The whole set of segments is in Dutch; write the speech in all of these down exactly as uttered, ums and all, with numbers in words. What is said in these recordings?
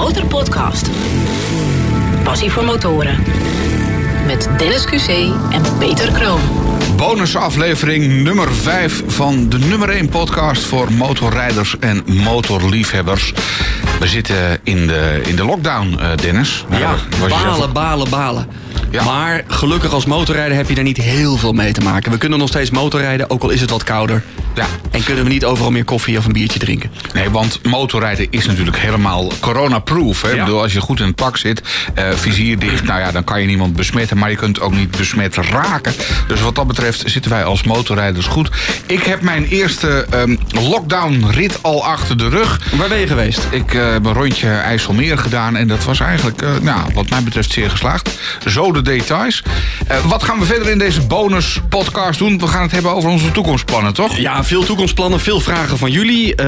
Motorpodcast. Passie voor motoren. Met Dennis Cusé en Peter Krom. Bonusaflevering nummer vijf van de nummer één podcast voor motorrijders en motorliefhebbers. We zitten in de, in de lockdown, uh, Dennis. Ja, ja balen, balen, balen. Ja. Maar gelukkig als motorrijder heb je daar niet heel veel mee te maken. We kunnen nog steeds motorrijden, ook al is het wat kouder. Ja. En kunnen we niet overal meer koffie of een biertje drinken. Nee, want motorrijden is natuurlijk helemaal coronaproof. Hè? Ja. Ik bedoel, als je goed in het pak zit, uh, vizier dicht, nou ja, dan kan je niemand besmetten. Maar je kunt ook niet besmet raken. Dus wat dat betreft zitten wij als motorrijders goed. Ik heb mijn eerste um, lockdown-rit al achter de rug. Waar ben je geweest? Ik uh, heb een rondje IJsselmeer gedaan. En dat was eigenlijk, uh, nou, wat mij betreft, zeer geslaagd. Zo de details. Uh, wat gaan we verder in deze bonus-podcast doen? We gaan het hebben over onze toekomstplannen, toch? Ja, veel toekomstplannen, veel vragen van jullie. Uh,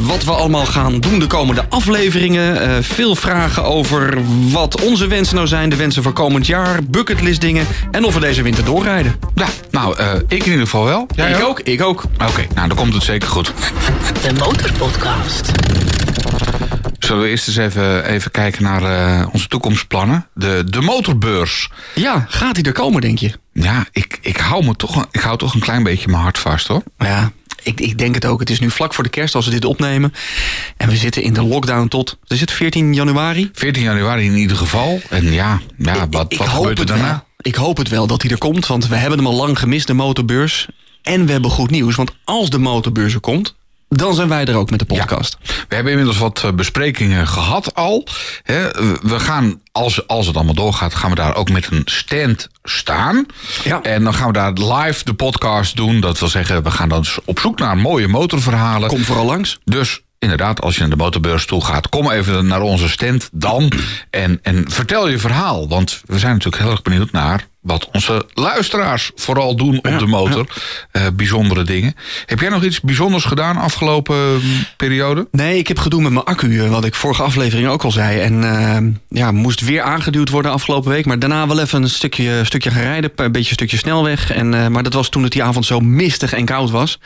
wat we allemaal gaan doen de komende afleveringen. Uh, veel vragen over wat onze wensen nou zijn. De wensen voor komend jaar, bucketlist dingen. En of we deze winter doorrijden. Ja, nou, uh, ik in ieder geval wel. Jij ik ook? ook, ik ook. Oké, okay, nou, dan komt het zeker goed. De Motorpodcast. Zullen we eerst eens even, even kijken naar uh, onze toekomstplannen? De, de motorbeurs. Ja, gaat die er komen, denk je? Ja, ik, ik, hou me toch, ik hou toch een klein beetje mijn hart vast, hoor. Ja, ik, ik denk het ook. Het is nu vlak voor de kerst als we dit opnemen. En we zitten in de lockdown tot... Is het veertien januari? veertien januari in ieder geval. En ja, ja wat, ik, wat ik gebeurt er daarna? Wel. Ik hoop het wel dat hij er komt, want we hebben hem al lang gemist, de motorbeurs. En we hebben goed nieuws, want als de motorbeurs er komt... Dan zijn wij er ook met de podcast. Ja. We hebben inmiddels wat besprekingen gehad al. We gaan, als, als het allemaal doorgaat, gaan we daar ook met een stand staan. Ja. En dan gaan we daar live de podcast doen. Dat wil zeggen, we gaan dan op zoek naar mooie motorverhalen. Kom vooral langs. Dus... Inderdaad, als je naar de motorbeurs toe gaat, kom even naar onze stand dan. En, en vertel je verhaal. Want we zijn natuurlijk heel erg benieuwd naar wat onze luisteraars vooral doen op de motor. Ja, ja. Uh, bijzondere dingen. Heb jij nog iets bijzonders gedaan afgelopen periode? Nee, ik heb gedoe met mijn accu, wat ik vorige aflevering ook al zei. En uh, ja, moest weer aangeduwd worden afgelopen week. Maar daarna wel even een stukje, stukje gaan rijden. Een beetje een stukje snelweg. En, uh, maar dat was toen het die avond zo mistig en koud was.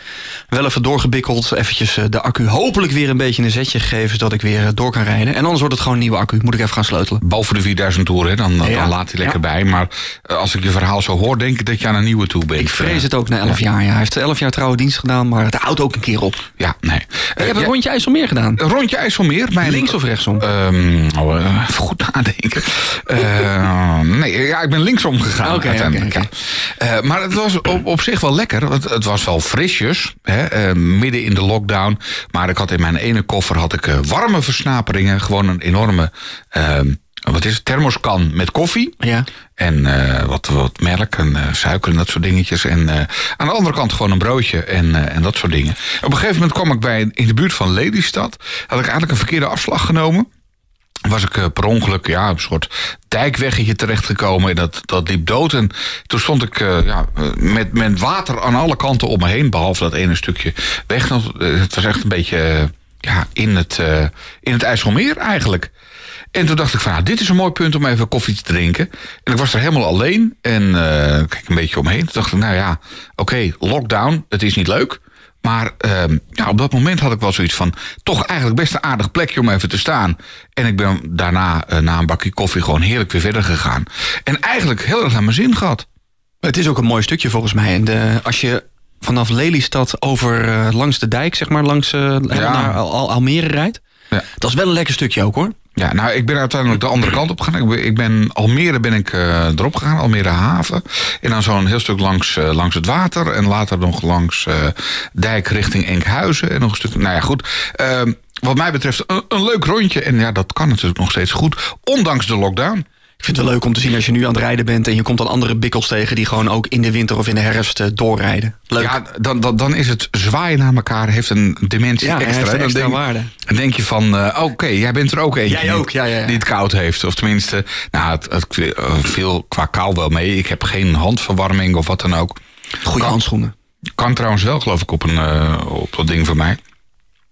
Wel even doorgebikkeld. Eventjes de accu hopelijk weer een beetje een zetje gegeven... zodat ik weer door kan rijden. En anders wordt het gewoon een nieuwe accu. Moet ik even gaan sleutelen. Boven de vierduizend toer, hè? Dan, dan ja, laat hij lekker ja. bij. Maar als ik je verhaal zo hoor, denk ik dat je aan een nieuwe toe bent. Ik vrees het ook na elf ja. jaar. Ja. Hij heeft elf jaar trouwe dienst gedaan, maar het houdt ook een keer op. Ja, nee. Ik uh, heb een ja, rondje IJsselmeer gedaan. Een rondje IJsselmeer? Mijn... Links of rechtsom? Um, oh, uh, even goed nadenken. Uh, nee, ja, ik ben linksom gegaan okay, uiteindelijk. Okay, okay. Uh, maar het was op, op zich wel lekker. Het, het was wel frisjes, hè, uh, midden in de lockdown. Maar ik had in mijn ene koffer had ik uh, warme versnaperingen. Gewoon een enorme... Uh, Wat is het? Thermoskan met koffie. Ja. En uh, wat, wat melk en uh, suiker en dat soort dingetjes. En uh, aan de andere kant gewoon een broodje en, uh, en dat soort dingen. Op een gegeven moment kwam ik bij in de buurt van Lelystad. Had ik eigenlijk een verkeerde afslag genomen. Was ik uh, per ongeluk ja, een soort dijkweggetje terechtgekomen. En dat, dat liep dood. En toen stond ik uh, ja, met, met water aan alle kanten om me heen. Behalve dat ene stukje weg. Het was echt een beetje uh, ja, in, het, uh, in het IJsselmeer eigenlijk. En toen dacht ik van, nou, dit is een mooi punt om even koffie te drinken. En ik was er helemaal alleen en uh, kijk een beetje omheen. Toen dacht ik, nou ja, oké, okay, lockdown, het is niet leuk. Maar uh, ja, op dat moment had ik wel zoiets van... toch eigenlijk best een aardig plekje om even te staan. En ik ben daarna, uh, na een bakje koffie, gewoon heerlijk weer verder gegaan. En eigenlijk heel erg naar mijn zin gehad. Het is ook een mooi stukje volgens mij. En de, als je vanaf Lelystad over uh, langs de dijk, zeg maar, langs uh, ja. naar Al- Almere rijdt... Ja. Dat is wel een lekker stukje ook, hoor. Ja, nou, ik ben uiteindelijk de andere kant op gegaan. Ik ben Almere ben ik uh, erop gegaan, Almere Haven. En dan zo'n heel stuk langs, uh, langs het water. En later nog langs uh, dijk richting Enkhuizen. En nog een stuk, nou ja, goed. Uh, wat mij betreft een, een leuk rondje. En ja, dat kan natuurlijk nog steeds goed. Ondanks de lockdown. Ik vind het wel leuk om te zien als je nu aan het rijden bent... en je komt dan andere bikkels tegen die gewoon ook in de winter of in de herfst doorrijden. Leuk. Ja, dan, dan, dan is het zwaaien naar elkaar, heeft een dimensie ja, extra. Ja, heeft extra denk, waarde. Dan denk je van, uh, oké, okay, jij bent er ook eentje jij ook, die, ja, ja, ja. die het koud heeft. Of tenminste, nou, het, het viel qua kou wel mee. Ik heb geen handverwarming of wat dan ook. Goede handschoenen. Kan trouwens wel, geloof ik, op, een, uh, op dat ding van mij.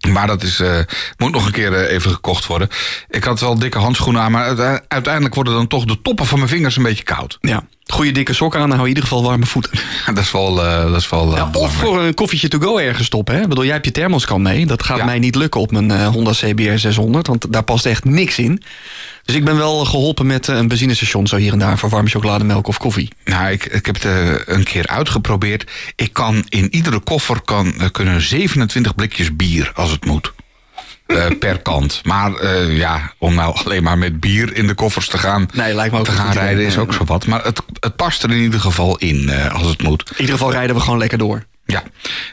Maar dat is, uh, moet nog een keer uh, even gekocht worden. Ik had wel dikke handschoenen aan, maar uiteindelijk worden dan toch de toppen van mijn vingers een beetje koud. Ja. Goede dikke sokken aan, dan hou je in ieder geval warme voeten. Dat is wel... Uh, dat is wel uh, ja, of voor een koffietje to go ergens stoppen. Hè? Ik bedoel, jij hebt je thermoskan mee. Dat gaat ja. mij niet lukken op mijn uh, Honda C B R zeshonderd, want daar past echt niks in. Dus ik ben wel geholpen met uh, een benzinestation zo hier en daar voor warme chocolademelk of koffie. Nou, ik, ik heb het uh, een keer uitgeprobeerd. Ik kan in iedere koffer kan, uh, kunnen zevenentwintig blikjes bier als het moet. Uh, per kant. Maar uh, ja, om nou alleen maar met bier in de koffers te gaan, nee, lijkt me ook te gaan rijden doen. Is ook zo wat. Maar het, het past er in ieder geval in uh, als het moet. In ieder geval rijden we gewoon lekker door. Ja.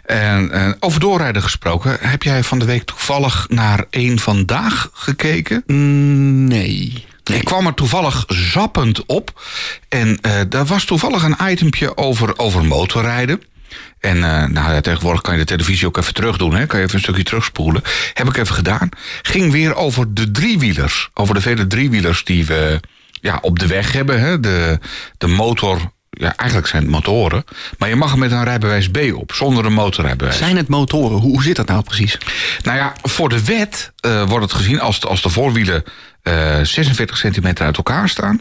En, uh, over doorrijden gesproken. Heb jij van de week toevallig naar Eén Vandaag gekeken? Nee. Nee. Ik kwam er toevallig zappend op. En uh, daar was toevallig een itempje over, over motorrijden. En uh, nou ja, tegenwoordig kan je de televisie ook even terug doen. Hè? Kan je even een stukje terugspoelen. Heb ik even gedaan. Ging weer over de driewielers. Over de vele driewielers die we ja, op de weg hebben. Hè? De, de motor... Ja, eigenlijk zijn het motoren. Maar je mag er met een rijbewijs B op, zonder een motorrijbewijs. Zijn het motoren? Hoe, hoe zit dat nou precies? Nou ja, voor de wet uh, wordt het gezien als, als de voorwielen uh, zesenveertig centimeter uit elkaar staan.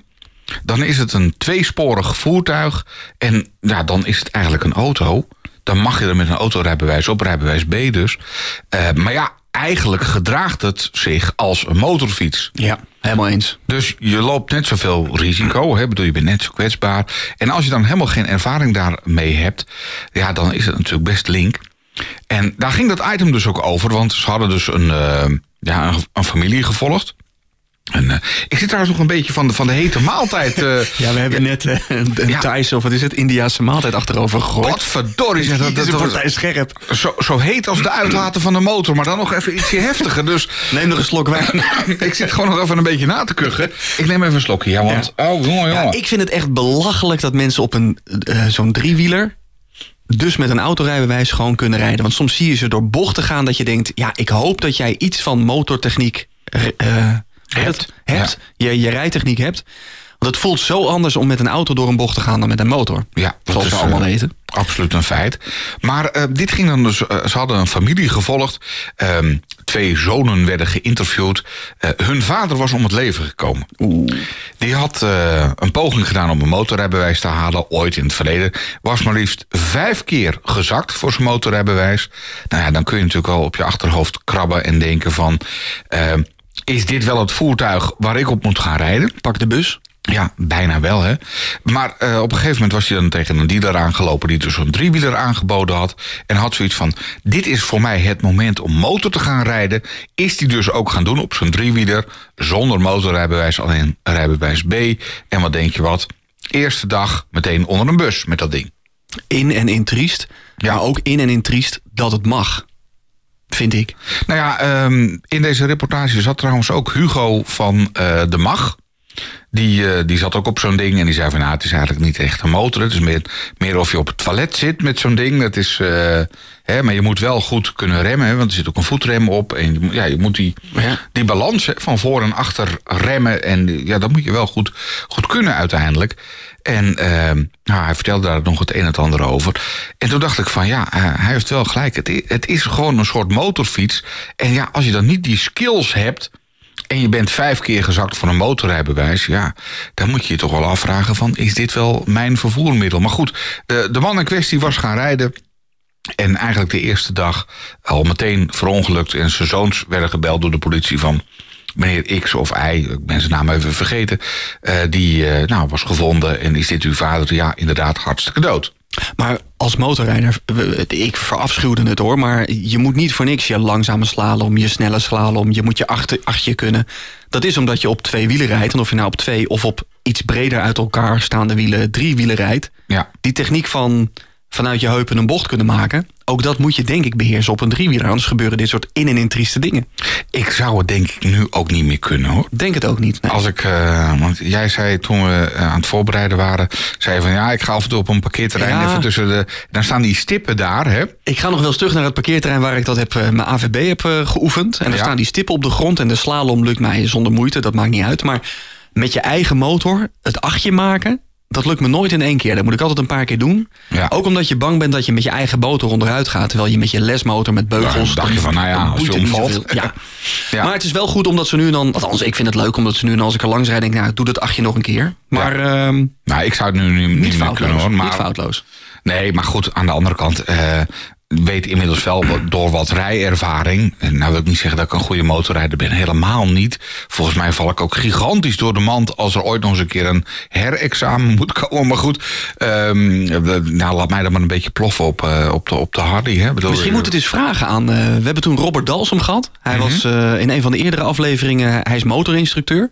Dan is het een tweesporig voertuig. En ja, dan is het eigenlijk een auto. Dan mag je er met een autorijbewijs op, rijbewijs B dus. Uh, maar ja, eigenlijk gedraagt het zich als een motorfiets. Ja, helemaal eens. Dus je loopt net zoveel risico, hè? Bedoel, je bent net zo kwetsbaar. En als je dan helemaal geen ervaring daarmee hebt, ja, dan is het natuurlijk best link. En daar ging dat item dus ook over, want ze hadden dus een, uh, ja, een, een familie gevolgd. En, uh, ik zit trouwens nog een beetje van de, van de hete maaltijd. Uh, ja, we hebben ja, net uh, een ja, Thaise, of wat is het, Indiaanse maaltijd achterover gegooid. Wat verdorie. Zeg, dat, dat is een partij scherp. Zo, zo heet als de uitlaten van de motor, maar dan nog even ietsje heftiger. Dus neem nog een slok wijn. Ik zit gewoon nog even een beetje na te kuchen. Ik neem even een slokje, ja, want... Ja. Oh, jongen, jongen. Ja, ik vind het echt belachelijk dat mensen op een uh, zo'n driewieler... dus met een autorijbewijs gewoon kunnen rijden. Want soms zie je ze door bochten gaan dat je denkt... ja, ik hoop dat jij iets van motortechniek... Uh, Hebt, hebt, ja. je, je rijtechniek hebt. Want het voelt zo anders om met een auto door een bocht te gaan dan met een motor. Ja, dat zoals we allemaal uh, weten. Absoluut een feit. Maar uh, dit ging dan dus. Uh, ze hadden een familie gevolgd. Um, twee zonen werden geïnterviewd. Uh, hun vader was om het leven gekomen. Oeh. Die had uh, een poging gedaan om een motorrijbewijs te halen. Ooit in het verleden. Was maar liefst vijf keer gezakt voor zijn motorrijbewijs. Nou ja, dan kun je natuurlijk al op je achterhoofd krabben en denken van... Uh, is dit wel het voertuig waar ik op moet gaan rijden? Pak de bus. Ja, bijna wel, hè. Maar uh, op een gegeven moment was hij dan tegen een dealer aangelopen... die dus een driewieler aangeboden had. En had zoiets van, dit is voor mij het moment om motor te gaan rijden. Is die dus ook gaan doen op zijn driewieler... zonder motorrijbewijs, alleen rijbewijs B. En wat denk je wat? Eerste dag meteen onder een bus met dat ding. In en in triest. Ja. Maar ook in en in triest dat het mag. Vind ik. Nou ja, um, in deze reportage zat trouwens ook Hugo van uh, de Mag. Die, uh, die zat ook op zo'n ding en die zei van... nou, het is eigenlijk niet echt een motor. Het is meer, meer of je op het toilet zit met zo'n ding. Dat is, uh, hè, maar je moet wel goed kunnen remmen, hè, want er zit ook een voetrem op. En ja, je moet die, ja. die balans hè, van voor en achter remmen. En ja, dat moet je wel goed, goed kunnen uiteindelijk. En uh, nou, hij vertelde daar nog het een en het ander over. En toen dacht ik van ja, uh, hij heeft wel gelijk. Het is, het is gewoon een soort motorfiets. En ja, als je dan niet die skills hebt... en je bent vijf keer gezakt voor een motorrijbewijs... ja, dan moet je je toch wel afvragen van... is dit wel mijn vervoermiddel? Maar goed, de, de man in kwestie was gaan rijden... en eigenlijk de eerste dag al meteen verongelukt... en zijn zoons werden gebeld door de politie van... meneer X of Y, ik ben zijn naam even vergeten... Uh, die uh, nou, was gevonden en is dit uw vader? Ja, inderdaad, hartstikke dood. Maar als motorrijder, ik verafschuwde het hoor... maar je moet niet voor niks je langzame slalom, je snelle slalom... je moet je achter, achtje kunnen. Dat is omdat je op twee wielen rijdt. En of je nou op twee of op iets breder uit elkaar staande wielen... drie wielen rijdt. Ja. Die techniek van vanuit je heupen een bocht kunnen maken... ook dat moet je denk ik beheersen op een driewieler. Anders gebeuren dit soort in- en in trieste dingen. Ik zou het denk ik nu ook niet meer kunnen hoor. Denk het ook niet. Nee. Als ik, uh, want jij zei toen we uh, aan het voorbereiden waren... zei je van ja, ik ga af en toe op een parkeerterrein ja. even tussen de... dan staan die stippen daar hè. Ik ga nog wel eens terug naar het parkeerterrein waar ik dat heb, uh, mijn A V B heb uh, geoefend. En daar ja. staan die stippen op de grond en de slalom lukt mij zonder moeite. Dat maakt niet uit. Maar met je eigen motor het achtje maken... dat lukt me nooit in één keer. Dat moet ik altijd een paar keer doen. Ja. Ook omdat je bang bent dat je met je eigen motor onderuit gaat. Terwijl je met je lesmotor met beugels... Ja, dacht je van, nou ja, als je omvalt. Ja. Ja. Maar het is wel goed omdat ze nu en dan... Althans, ik vind het leuk omdat ze nu en dan, als ik er langs rijd... denk nou, doe dat achtje nog een keer. Maar... Ja. Uh, nou, ik zou het nu niet, niet meer kunnen hoor. Maar, niet foutloos. Nee, maar goed, aan de andere kant... Uh, weet inmiddels wel door wat rijervaring... nou wil ik niet zeggen dat ik een goede motorrijder ben... helemaal niet. Volgens mij val ik ook gigantisch door de mand... als er ooit nog eens een keer een herexamen moet komen. Maar goed, um, nou, laat mij dan maar een beetje ploffen op, uh, op, de, op de Hardy. Hè? Bedoel, Misschien moet het eens vragen aan... Uh, we hebben toen Robert Dalsum gehad. Hij uh-huh. was uh, in een van de eerdere afleveringen... hij is motorinstructeur.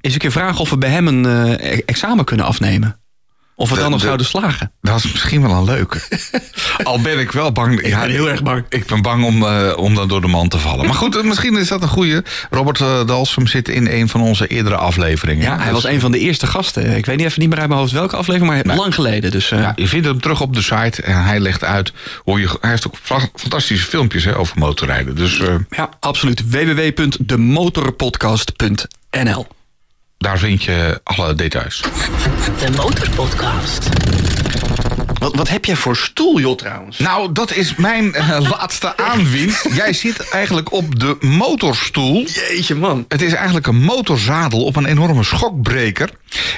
Is een keer vragen of we bij hem een uh, examen kunnen afnemen. Of we dan nog zouden slagen. Dat is misschien wel een leuke. Al ben ik wel bang. Ik ja, ben heel erg bang. Ik ben bang om, uh, om dan door de man te vallen. Maar goed, misschien is dat een goeie. Robert uh, Dalsum zit in een van onze eerdere afleveringen. Ja, hij dus, was een van de eerste gasten. Ik weet niet even niet meer uit mijn hoofd welke aflevering, maar nee. lang geleden. Dus, uh... ja, je vindt hem terug op de site en hij legt uit hoe je. Hij heeft ook fantastische filmpjes hè, over motorrijden. Dus, uh... ja, absoluut. w w w punt de motorpodcast punt n l Daar vind je alle details. De Motorpodcast. Wat, wat heb jij voor stoel, joh, trouwens? Nou, dat is mijn uh, laatste aanwinst. Jij zit eigenlijk op de motorstoel. Jeetje, man. Het is eigenlijk een motorzadel op een enorme schokbreker.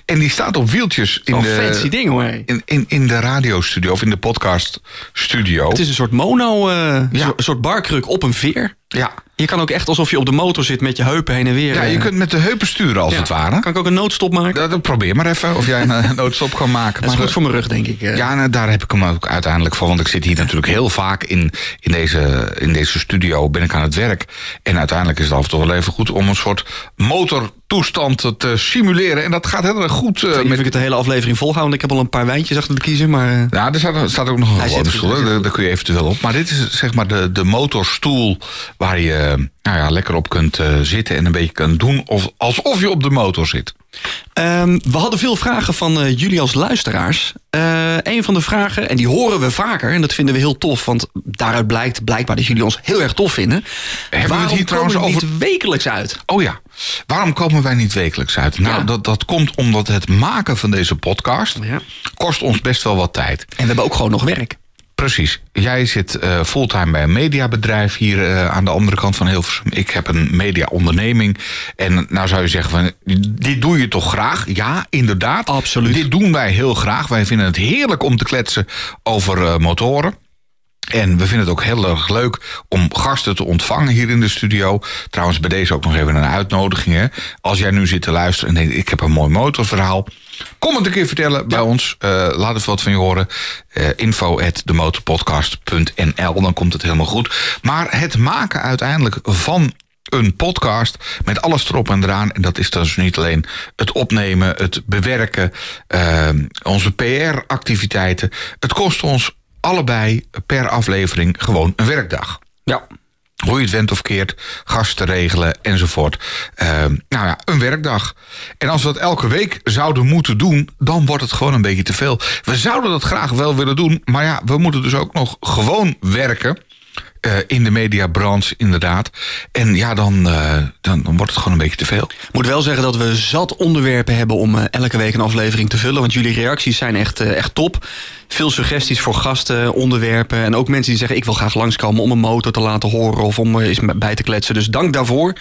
En die staat op wieltjes in de... Zo'n fancy ding, hoor. In, in, in de radiostudio, of in de podcaststudio. Het is een soort mono, uh, ja. een soort barkruk op een veer. Ja. Je kan ook echt alsof je op de motor zit met je heupen heen en weer. Ja, je kunt met de heupen sturen als ja. het ware. Kan ik ook een noodstop maken? Dat, dat probeer maar even of jij een noodstop kan maken. Dat is maar goed voor mijn rug, denk ik. Ja, nou, daar heb ik hem ook uiteindelijk voor. Want ik zit hier natuurlijk heel vaak in, in, deze, in deze studio, ben ik aan het werk. En uiteindelijk is het af en toe wel even goed om een soort motortoestand te simuleren. En dat gaat heel erg goed. Uh, met... Ik het de hele aflevering volhouden. Ik heb al een paar wijntjes achter de kiezen. Maar... Ja, er staat, er staat ook nog een gewone stoel. Daar kun je eventueel op. Maar dit is zeg maar de, de motorstoel... waar je nou ja, lekker op kunt uh, zitten en een beetje kunt doen... Of, alsof je op de motor zit. Um, we hadden veel vragen van uh, jullie als luisteraars. Uh, een van de vragen, en die horen we vaker... en dat vinden we heel tof, want daaruit blijkt blijkbaar... dat jullie ons heel erg tof vinden. Hebben Waarom we het hier trouwens over... niet wekelijks uit? Oh ja. Waarom komen wij niet wekelijks uit? Nou, ja. dat, dat komt omdat het maken van deze podcast... Ja. kost ons best wel wat tijd. En we hebben ook gewoon nog werk. Precies. Jij zit uh, fulltime bij een mediabedrijf hier uh, aan de andere kant van Hilversum. Ik heb een mediaonderneming. En nou zou je zeggen, van, dit doe je toch graag? Ja, inderdaad. Absoluut. Dit doen wij heel graag. Wij vinden het heerlijk om te kletsen over uh, motoren. En we vinden het ook heel erg leuk om gasten te ontvangen hier in de studio. Trouwens, bij deze ook nog even een uitnodiging. Hè? Als jij nu zit te luisteren en denkt, ik heb een mooi motorverhaal. Kom het een keer vertellen ja. bij ons. Uh, laat even wat van je horen. Uh, info at de motorpodcast punt n l Dan komt het helemaal goed. Maar het maken uiteindelijk van een podcast met alles erop en eraan. En dat is dus niet alleen het opnemen, het bewerken, uh, onze P R-activiteiten. Het kost ons... allebei per aflevering gewoon een werkdag. Ja. Hoe je het went of keert, gasten regelen enzovoort. Uh, nou ja, een werkdag. En als we dat elke week zouden moeten doen... dan wordt het gewoon een beetje te veel. We zouden dat graag wel willen doen... maar ja, we moeten dus ook nog gewoon werken... Uh, in de mediabranche, inderdaad. En ja, dan, uh, dan, dan wordt het gewoon een beetje te veel. Ik moet wel zeggen dat we zat onderwerpen hebben... om uh, elke week een aflevering te vullen. Want jullie reacties zijn echt, uh, echt top. Veel suggesties voor gasten, onderwerpen. En ook mensen die zeggen, ik wil graag langskomen... om een motor te laten horen of om er eens bij te kletsen. Dus dank daarvoor.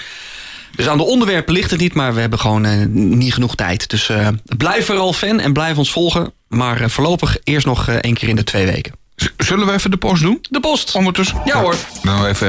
Dus aan de onderwerpen ligt het niet... maar we hebben gewoon uh, niet genoeg tijd. Dus uh, blijf vooral fan en blijf ons volgen. Maar uh, voorlopig eerst nog uh, één keer in de twee weken. Zullen we even de post doen? De post. Ondertussen. Ja hoor. Nou even...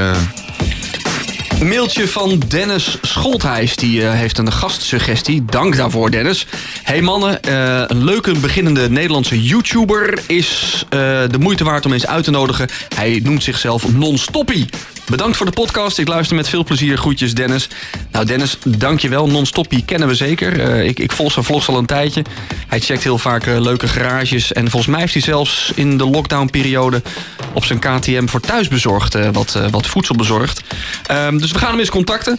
Een mailtje van Dennis Scholthijs. Die uh, heeft een gastsuggestie. Dank daarvoor, Dennis. Hey mannen, uh, een leuke beginnende Nederlandse YouTuber... is uh, de moeite waard om eens uit te nodigen. Hij noemt zichzelf non-stoppie. Bedankt voor de podcast. Ik luister met veel plezier. Groetjes, Dennis. Nou, Dennis, dank je wel. Non-stoppie kennen we zeker. Uh, ik, ik volg zijn vlogs al een tijdje. Hij checkt heel vaak uh, leuke garages. En volgens mij heeft hij zelfs in de lockdownperiode... op zijn K T M voor thuis bezorgd uh, wat, uh, wat voedsel bezorgd. Um, dus we gaan hem eens contacten.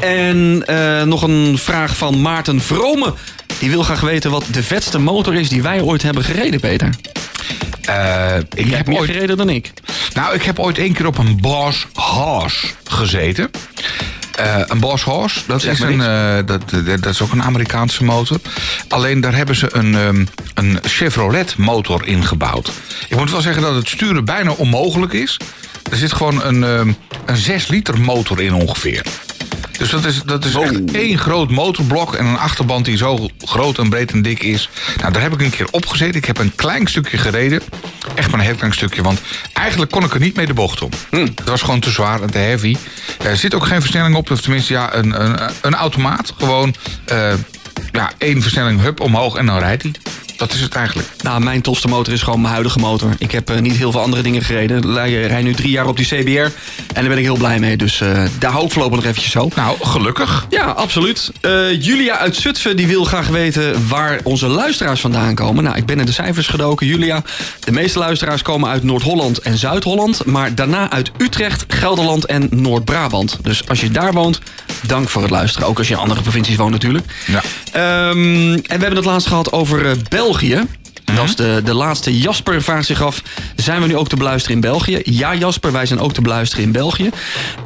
En uh, nog een vraag van Maarten Vromen. Die wil graag weten wat de vetste motor is die wij ooit hebben gereden, Peter. Uh, ik Jij heb meer ooit... gereden dan ik. Nou, ik heb ooit één keer op een Boss Horse gezeten. Uh, een Boss Horse, dat is, een, uh, dat, dat is ook een Amerikaanse motor. Alleen daar hebben ze een, um, een Chevrolet motor in gebouwd. Ik moet wel zeggen dat het sturen bijna onmogelijk is. Er zit gewoon een, um, een zes liter motor in ongeveer. Dus dat is, dat is oh. echt één groot motorblok en een achterband die zo groot en breed en dik is. Nou, daar heb ik een keer op gezeten. Ik heb een klein stukje gereden. Echt maar een heel klein stukje, want eigenlijk kon ik er niet mee de bocht om. Hmm. Het was gewoon te zwaar en te heavy. Er zit ook geen versnelling op, of tenminste ja, een, een, een automaat. Gewoon uh, ja, één versnelling, hup, omhoog en dan rijdt hij. Dat is het eigenlijk. Nou, mijn tofste motor is gewoon mijn huidige motor. Ik heb uh, niet heel veel andere dingen gereden. Ik rijd nu drie jaar op die C B R. En daar ben ik heel blij mee. Dus uh, daar hou ik voorlopig nog eventjes zo. Nou, gelukkig. Ja, absoluut. Uh, Julia uit Zutphen die wil graag weten waar onze luisteraars vandaan komen. Nou, ik ben in de cijfers gedoken, Julia. De meeste luisteraars komen uit Noord-Holland en Zuid-Holland. Maar daarna uit Utrecht, Gelderland en Noord-Brabant. Dus als je daar woont, dank voor het luisteren. Ook als je in andere provincies woont natuurlijk. Ja. Um, en we hebben het laatst gehad over uh, België. België. Dat is de, de laatste. Jasper vraagt zich af, zijn we nu ook te beluisteren in België? Ja, Jasper, wij zijn ook te beluisteren in België.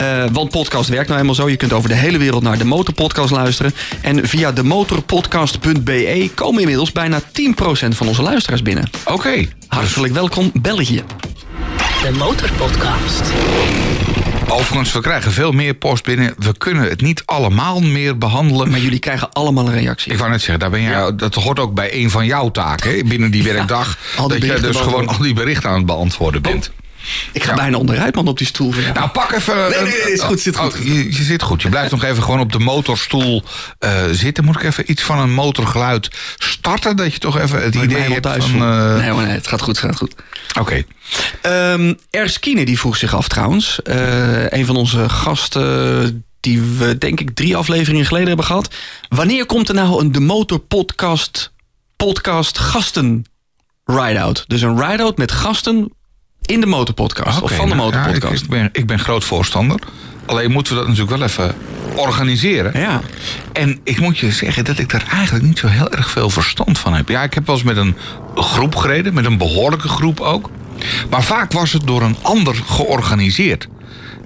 Uh, want podcast werkt nou helemaal zo. Je kunt over de hele wereld naar de Motorpodcast luisteren. En via de motorpodcast punt b e komen inmiddels bijna tien procent van onze luisteraars binnen. Oké. Okay. Hartelijk welkom, België. De Motorpodcast. Overigens, we krijgen veel meer post binnen. We kunnen het niet allemaal meer behandelen. Maar jullie krijgen allemaal een reactie. Ik wou net zeggen, daar ben jij, ja. dat hoort ook bij een van jouw taken. Hè? Binnen die werkdag. Ja, dat jij dus gewoon al die berichten aan het beantwoorden bent. Oh. Ik ga nou, bijna onderuit, man, op die stoel. Ja. Nou, pak even... Nee, nee, nee, is goed, zit goed. Oh, je, je zit goed. Je blijft nog even gewoon op de motorstoel uh, zitten. Moet ik even iets van een motorgeluid starten? Dat je toch even het idee hebt van... Uh... Nee, maar nee, het gaat goed, het gaat goed. Oké. Okay. Um, Erskine, die vroeg zich af trouwens. Uh, een van onze gasten... die we, denk ik, drie afleveringen geleden hebben gehad. Wanneer komt er nou een De Motor Podcast... podcast gasten ride-out? Dus een ride-out met gasten... in de Motorpodcast, okay, of van de nou, Motorpodcast. Ja, ik, ben, ik ben groot voorstander. Alleen moeten we dat natuurlijk wel even organiseren. Ja. En ik moet je zeggen dat ik daar eigenlijk niet zo heel erg veel verstand van heb. Ja, ik heb wel eens met een groep gereden, met een behoorlijke groep ook. Maar vaak was het door een ander georganiseerd.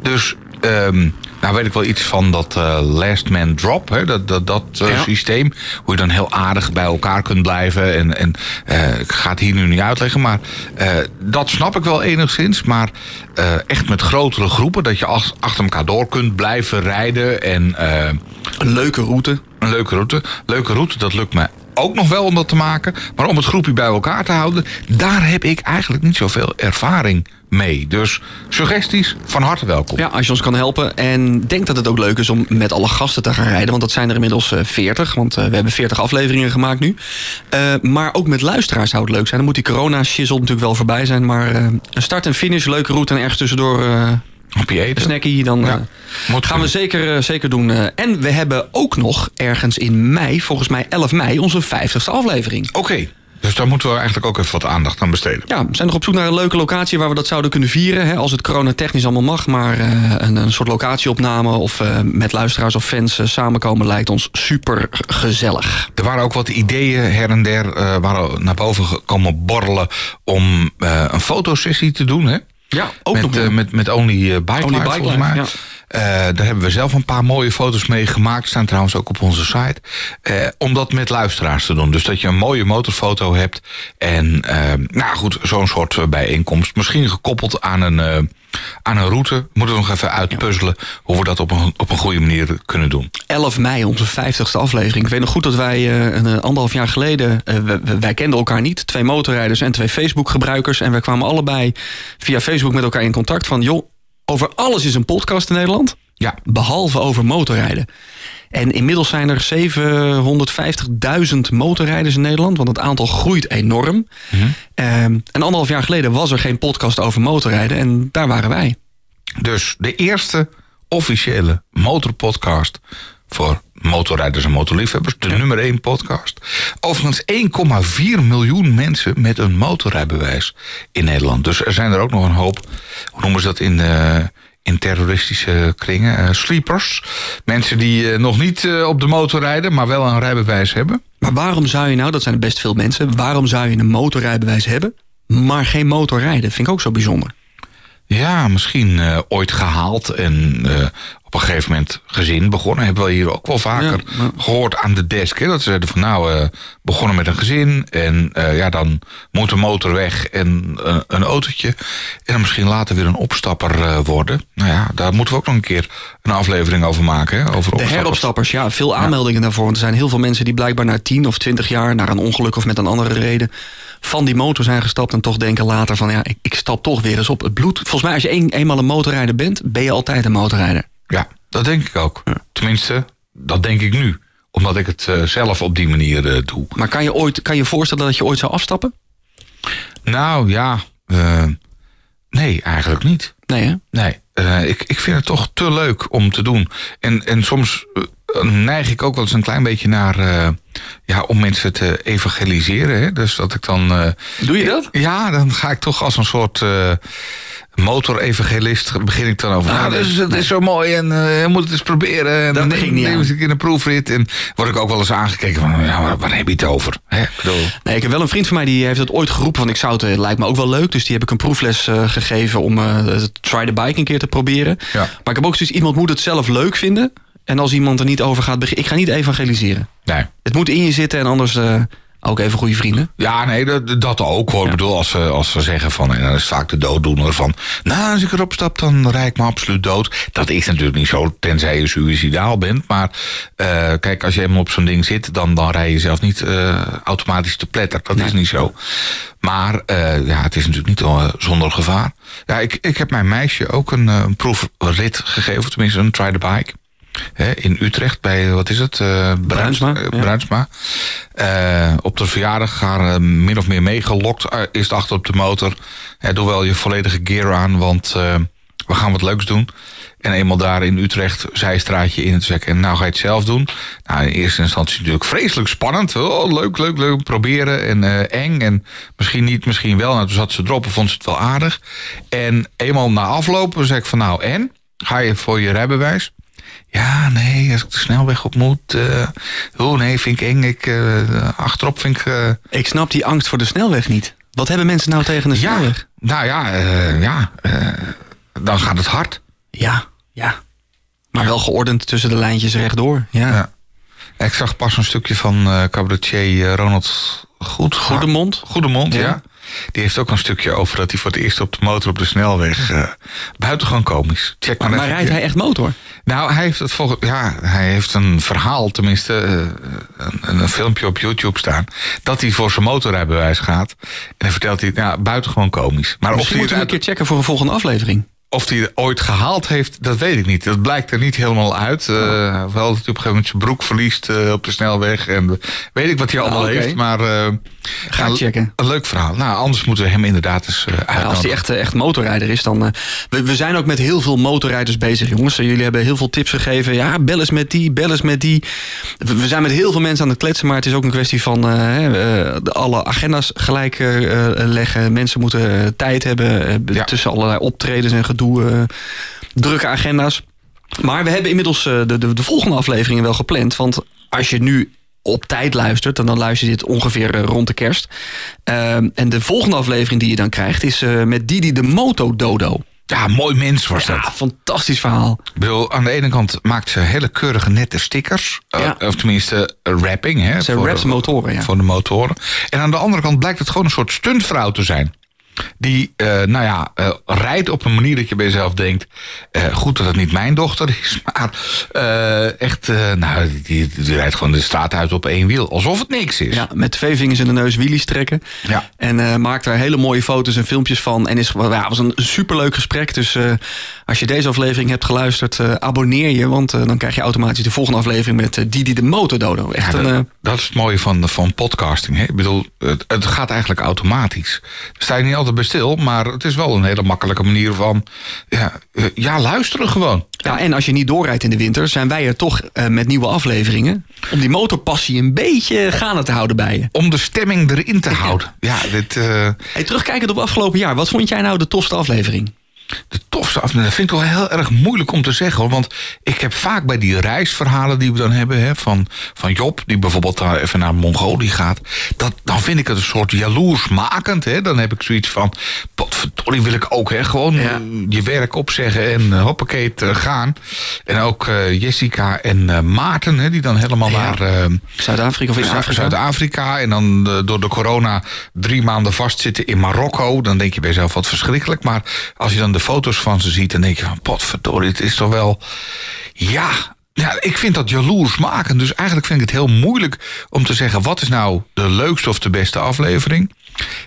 Dus, um, nou weet ik wel iets van dat uh, last man drop, hè, dat, dat, dat uh, ja. systeem. Hoe je dan heel aardig bij elkaar kunt blijven. En, en uh, ik ga het hier nu niet uitleggen, maar uh, dat snap ik wel enigszins. Maar uh, echt met grotere groepen, dat je ach, achter elkaar door kunt blijven rijden. En, uh, een leuke route. Een leuke route. Leuke route, dat lukt me ook nog wel om dat te maken. Maar om het groepje bij elkaar te houden, daar heb ik eigenlijk niet zoveel ervaring mee. Dus suggesties, van harte welkom. Ja, als je ons kan helpen. En denk dat het ook leuk is om met alle gasten te gaan rijden. Want dat zijn er inmiddels veertig. Want we hebben veertig afleveringen gemaakt nu. Uh, maar ook met luisteraars zou het leuk zijn. Dan moet die corona-shizzle natuurlijk wel voorbij zijn. Maar uh, een start en finish, leuke route en ergens tussendoor... Uh, een snackie, dan ja, uh, gaan doen. we zeker, uh, zeker doen. Uh, en we hebben ook nog ergens in mei, volgens mij elf mei, onze vijftigste aflevering. Oké. Okay. Dus daar moeten we eigenlijk ook even wat aandacht aan besteden. Ja, we zijn nog op zoek naar een leuke locatie waar we dat zouden kunnen vieren. Hè, als het coronatechnisch allemaal mag. Maar uh, een, een soort locatieopname of uh, met luisteraars of fans uh, samenkomen lijkt ons super gezellig. Er waren ook wat ideeën her en der uh, waren naar boven gekomen borrelen om uh, een fotosessie te doen, hè? Ja, ook met, nog uh, met, met Only Bike Only Life, Bike Life, ja. Uh, daar hebben we zelf een paar mooie foto's mee gemaakt. Staan trouwens ook op onze site. Uh, om dat met luisteraars te doen. Dus dat je een mooie motorfoto hebt. En uh, nou goed, zo'n soort bijeenkomst. Misschien gekoppeld aan een, uh, aan een route. Moeten we nog even uitpuzzelen hoe we dat op een, op een goede manier kunnen doen. elf mei, onze vijftigste aflevering. Ik weet nog goed dat wij uh, een anderhalf jaar geleden... Uh, wij, wij kenden elkaar niet. Twee motorrijders en twee Facebook-gebruikers. En wij kwamen allebei via Facebook met elkaar in contact van... joh. Over alles is een podcast in Nederland, ja, behalve over motorrijden. En inmiddels zijn er zevenhonderdvijftigduizend motorrijders in Nederland, want het aantal groeit enorm. Mm-hmm. Um, en anderhalf jaar geleden was er geen podcast over motorrijden en daar waren wij. Dus de eerste officiële motorpodcast voor motorrijders en motorliefhebbers, de ja. nummer één podcast. Overigens één komma vier miljoen mensen met een motorrijbewijs in Nederland. Dus er zijn er ook nog een hoop, hoe noemen ze dat in, uh, in terroristische kringen, uh, sleepers. Mensen die uh, nog niet uh, op de motor rijden, maar wel een rijbewijs hebben. Maar waarom zou je nou, dat zijn er best veel mensen, waarom zou je een motorrijbewijs hebben, maar geen motorrijden? Vind ik ook zo bijzonder. Ja, misschien uh, ooit gehaald en uh, op een gegeven moment gezin begonnen. Hebben we hier ook wel vaker ja, ja. gehoord aan de desk. Hè? Dat ze zeiden van nou, uh, begonnen met een gezin. En uh, ja, dan moet de motor weg en uh, een autootje. En dan misschien later weer een opstapper uh, worden. Nou ja, daar moeten we ook nog een keer een aflevering over maken. Hè? Over de opstappers. Heropstappers, ja. Veel aanmeldingen ja. daarvoor. Want er zijn heel veel mensen die blijkbaar na tien of twintig jaar... naar een ongeluk of met een andere reden... van die motor zijn gestapt en toch denken later van... ja, ik, ik stap toch weer eens op het bloed. Volgens mij als je een, eenmaal een motorrijder bent... ben je altijd een motorrijder. Ja, dat denk ik ook. Ja. Tenminste, dat denk ik nu. Omdat ik het uh, zelf op die manier uh, doe. Maar kan je ooit, kan je voorstellen dat je ooit zou afstappen? Nou ja, uh, nee, eigenlijk niet. Nee, hè? Nee, uh, ik, ik vind het toch te leuk om te doen. En, en soms... Uh, neig ik ook wel eens een klein beetje naar... Uh, ja, om mensen te evangeliseren. Hè? Dus dat ik dan... Uh, Doe je dat? Ja, dan ga ik toch als een soort... Uh, motor-evangelist begin ik dan over. Ah, nou, dus, nee. Het is zo mooi en uh, je moet het eens proberen. En dat dan ging neem ik in een proefrit. En word ik ook wel eens aangekeken van, ja, waar, waar heb je het over? Hè? Ik, bedoel... nee, ik heb wel een vriend van mij die heeft het ooit geroepen. Van ik zou het, het lijkt me ook wel leuk. Dus die heb ik een proefles uh, gegeven om uh, try the bike een keer te proberen. Ja. Maar ik heb ook zoiets, iemand moet het zelf leuk vinden. En als iemand er niet over gaat beginnen... Ik ga niet evangeliseren. Nee. Het moet in je zitten en anders uh, ook even goede vrienden. Ja, nee, dat, dat ook hoor. Ja. Ik bedoel, als ze, als ze zeggen van... en dan is vaak de dooddoener van... nou, als ik erop stap, dan rijd ik me absoluut dood. Dat is natuurlijk niet zo, tenzij je suïcidaal bent. Maar uh, kijk, als je helemaal op zo'n ding zit... dan, dan rij je zelf niet uh, automatisch te pletter. Dat nee. is niet zo. Maar uh, ja, het is natuurlijk niet uh, zonder gevaar. Ja, ik, ik heb mijn meisje ook een, uh, een proefrit gegeven. Tenminste, een try the bike. He, in Utrecht bij, wat is het? Uh, Bruinsma. Bruinsma. Ja. Uh, op de verjaardag gaan uh, min of meer meegelokt. Uh, eerst achter op de motor. Uh, doe wel je volledige gear aan, want uh, we gaan wat leuks doen. En eenmaal daar in Utrecht, zijstraatje in het zek. En nou ga je het zelf doen. Nou, in eerste instantie natuurlijk vreselijk spannend. Oh, leuk, leuk, leuk. Proberen en uh, eng. En misschien niet, misschien wel. Nou, toen zat ze erop en vond ze het wel aardig. En eenmaal na aflopen zei ik van nou en? Ga je voor je rijbewijs? Ja, nee, als ik de snelweg op moet... Uh, oh nee, vind ik eng. Ik, uh, achterop vind ik... Uh... Ik snap die angst voor de snelweg niet. Wat hebben mensen nou tegen de snelweg? Ja, nou ja, uh, ja uh, dan gaat het hard. Ja, ja. Maar wel geordend tussen de lijntjes rechtdoor. Ja. Ja. Ik zag pas een stukje van uh, cabaretier Ronald Goed, Goedemond. Goedemond, ja. ja. Die heeft ook een stukje over dat hij voor het eerst op de motor op de snelweg... Uh, buitengewoon komisch. Check maar maar, maar rijdt hij echt motor? Nou, hij heeft, het volg- ja, hij heeft een verhaal, tenminste uh, een, een filmpje op YouTube staan... dat hij voor zijn motorrijbewijs gaat. En dan vertelt hij, nou, buitengewoon komisch. Maar misschien moeten we uit... een keer checken voor een volgende aflevering. Of hij het ooit gehaald heeft, dat weet ik niet. Dat blijkt er niet helemaal uit. Uh, wel dat hij op een gegeven moment zijn broek verliest uh, op de snelweg. En weet ik wat hij allemaal nou, okay. heeft. Maar uh, ga nou, checken. Een leuk verhaal. Nou, anders moeten we hem inderdaad eens uh, uitnodigen. Ja, als hij echt, echt motorrijder is, dan... Uh, we, we zijn ook met heel veel motorrijders bezig, jongens. Jullie hebben heel veel tips gegeven. Ja, bel eens met die, bel eens met die. We, we zijn met heel veel mensen aan het kletsen. Maar het is ook een kwestie van uh, uh, alle agenda's gelijk uh, leggen. Mensen moeten tijd hebben uh, ja. tussen allerlei optredens en gedoe. Doe uh, drukke agenda's. Maar we hebben inmiddels uh, de, de, de volgende afleveringen wel gepland. Want als je nu op tijd luistert... en dan luister je dit ongeveer uh, rond de kerst. Uh, en de volgende aflevering die je dan krijgt... is uh, met Didi de Motordodo. Ja, mooi mens was ja, dat. Fantastisch verhaal. Ik bedoel, aan de ene kant maakt ze hele keurige nette stickers. Ja. Uh, of tenminste, uh, wrapping. Hè, ze rapt motoren, ja. Voor de motoren. En aan de andere kant blijkt het gewoon een soort stuntvrouw te zijn. Die, uh, nou ja, uh, rijdt op een manier dat je bij jezelf denkt... Uh, goed dat het niet mijn dochter is, maar uh, echt... Uh, nou, die, die, die rijdt gewoon de straat uit op één wiel. Alsof het niks is. Ja, met twee vingers in de neus wheelies trekken. Ja. En uh, maakt daar hele mooie foto's en filmpjes van. En is, ja, was een superleuk gesprek. Dus uh, als je deze aflevering hebt geluisterd, uh, abonneer je. Want uh, dan krijg je automatisch de volgende aflevering met uh, Didi de Motordodo. Echt ja, een, dat, dat is het mooie van, van podcasting. Hè? Ik bedoel, het, het gaat eigenlijk automatisch. Sta je niet altijd bij stil, maar het is wel een hele makkelijke manier van... ja, ja luisteren gewoon. Ja, en als je niet doorrijdt in de winter... zijn wij er toch uh, met nieuwe afleveringen... om die motorpassie een beetje gaande te houden bij je. Om de stemming erin te houden. Ja, dit, uh... hey, terugkijkend op afgelopen jaar... wat vond jij nou de tofste aflevering? De koffer af. Dat vind ik toch heel erg moeilijk om te zeggen, hoor. Want ik heb vaak bij die reisverhalen die we dan hebben, hè, van, van Job, die bijvoorbeeld daar even naar Mongolië gaat, dat, dan vind ik het een soort jaloersmakend. Hè. Dan heb ik zoiets van, potverdorie, wil ik ook, hè, gewoon ja. je werk opzeggen en uh, hoppakee uh, gaan. En ook uh, Jessica en uh, Maarten, hè, die dan helemaal ja. naar... Uh, Zuid-Afrika of in Afrika. Zuid-Afrika. En dan uh, door de corona drie maanden vastzitten in Marokko. Dan denk je bij jezelf, wat verschrikkelijk. Maar als je dan de foto's van ze ziet, dan denk je van, potverdorie, het is toch wel... Ja, ja, ik vind dat jaloersmakend. Dus eigenlijk vind ik het heel moeilijk om te zeggen, wat is nou de leukste of de beste aflevering?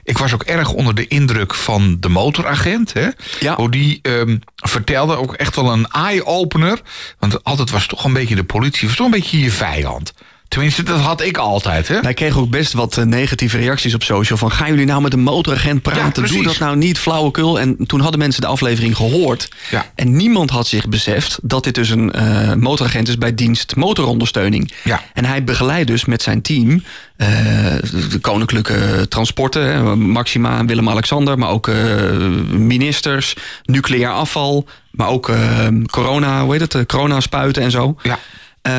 Ik was ook erg onder de indruk van de motoragent. Hè? Ja. Hoe die um, vertelde, ook echt wel een eye-opener. Want altijd was toch een beetje de politie, was toch een beetje je vijand. Tenminste, dat had ik altijd. Hè? Hij kreeg ook best wat uh, negatieve reacties op social. Van, gaan jullie nou met een motoragent praten? Ja, doe dat nou niet, flauwekul. En toen hadden mensen de aflevering gehoord. Ja. En niemand had zich beseft dat dit dus een uh, motoragent is bij dienst motorondersteuning. Ja. En hij begeleidt dus met zijn team uh, de koninklijke transporten. Hè, Maxima en Willem-Alexander. Maar ook uh, ministers, nucleair afval. Maar ook uh, corona, hoe heet het? Uh, corona-spuiten en zo. Ja.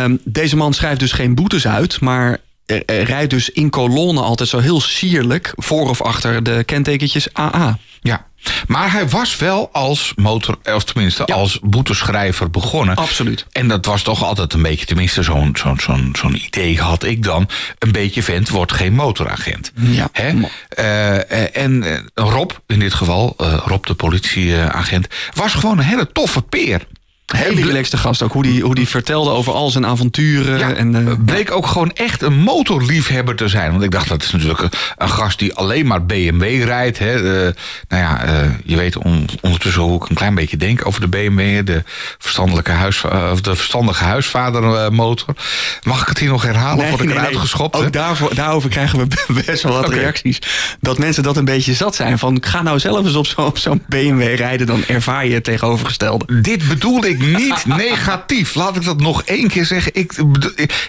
Um, deze man schrijft dus geen boetes uit, maar er, er rijdt dus in kolonnen altijd zo heel sierlijk voor of achter de kentekentjes A A. Ja, maar hij was wel als motor, of tenminste ja. als boeteschrijver begonnen. Absoluut. En dat was toch altijd een beetje, tenminste zo'n zo'n, zo'n, zo'n idee had ik dan, een beetje vent wordt geen motoragent. Ja. Hè? Uh, en Rob, in dit geval, uh, Rob de politieagent, was gewoon een hele toffe peer. Hele relaxte gast ook, hoe die, hoe die vertelde over al zijn avonturen. Ja, en, uh, bleek ook gewoon echt een motorliefhebber te zijn. Want ik dacht, dat is natuurlijk een, een gast die alleen maar B M W rijdt. Hè. Uh, nou ja, uh, je weet on, ondertussen hoe ik een klein beetje denk over de B M W. De, verstandelijke huis, uh, de verstandige huisvadermotor. Mag ik het hier nog herhalen? Nee, word ik nee, eruit nee. geschopt? Ook daarvoor, daarover krijgen we best wel wat okay. reacties. Dat mensen dat een beetje zat zijn. Van, ga nou zelf eens op, zo, op zo'n B M W rijden. Dan ervaar je het tegenovergestelde. Dit bedoel ik niet negatief. Laat ik dat nog één keer zeggen. Ik,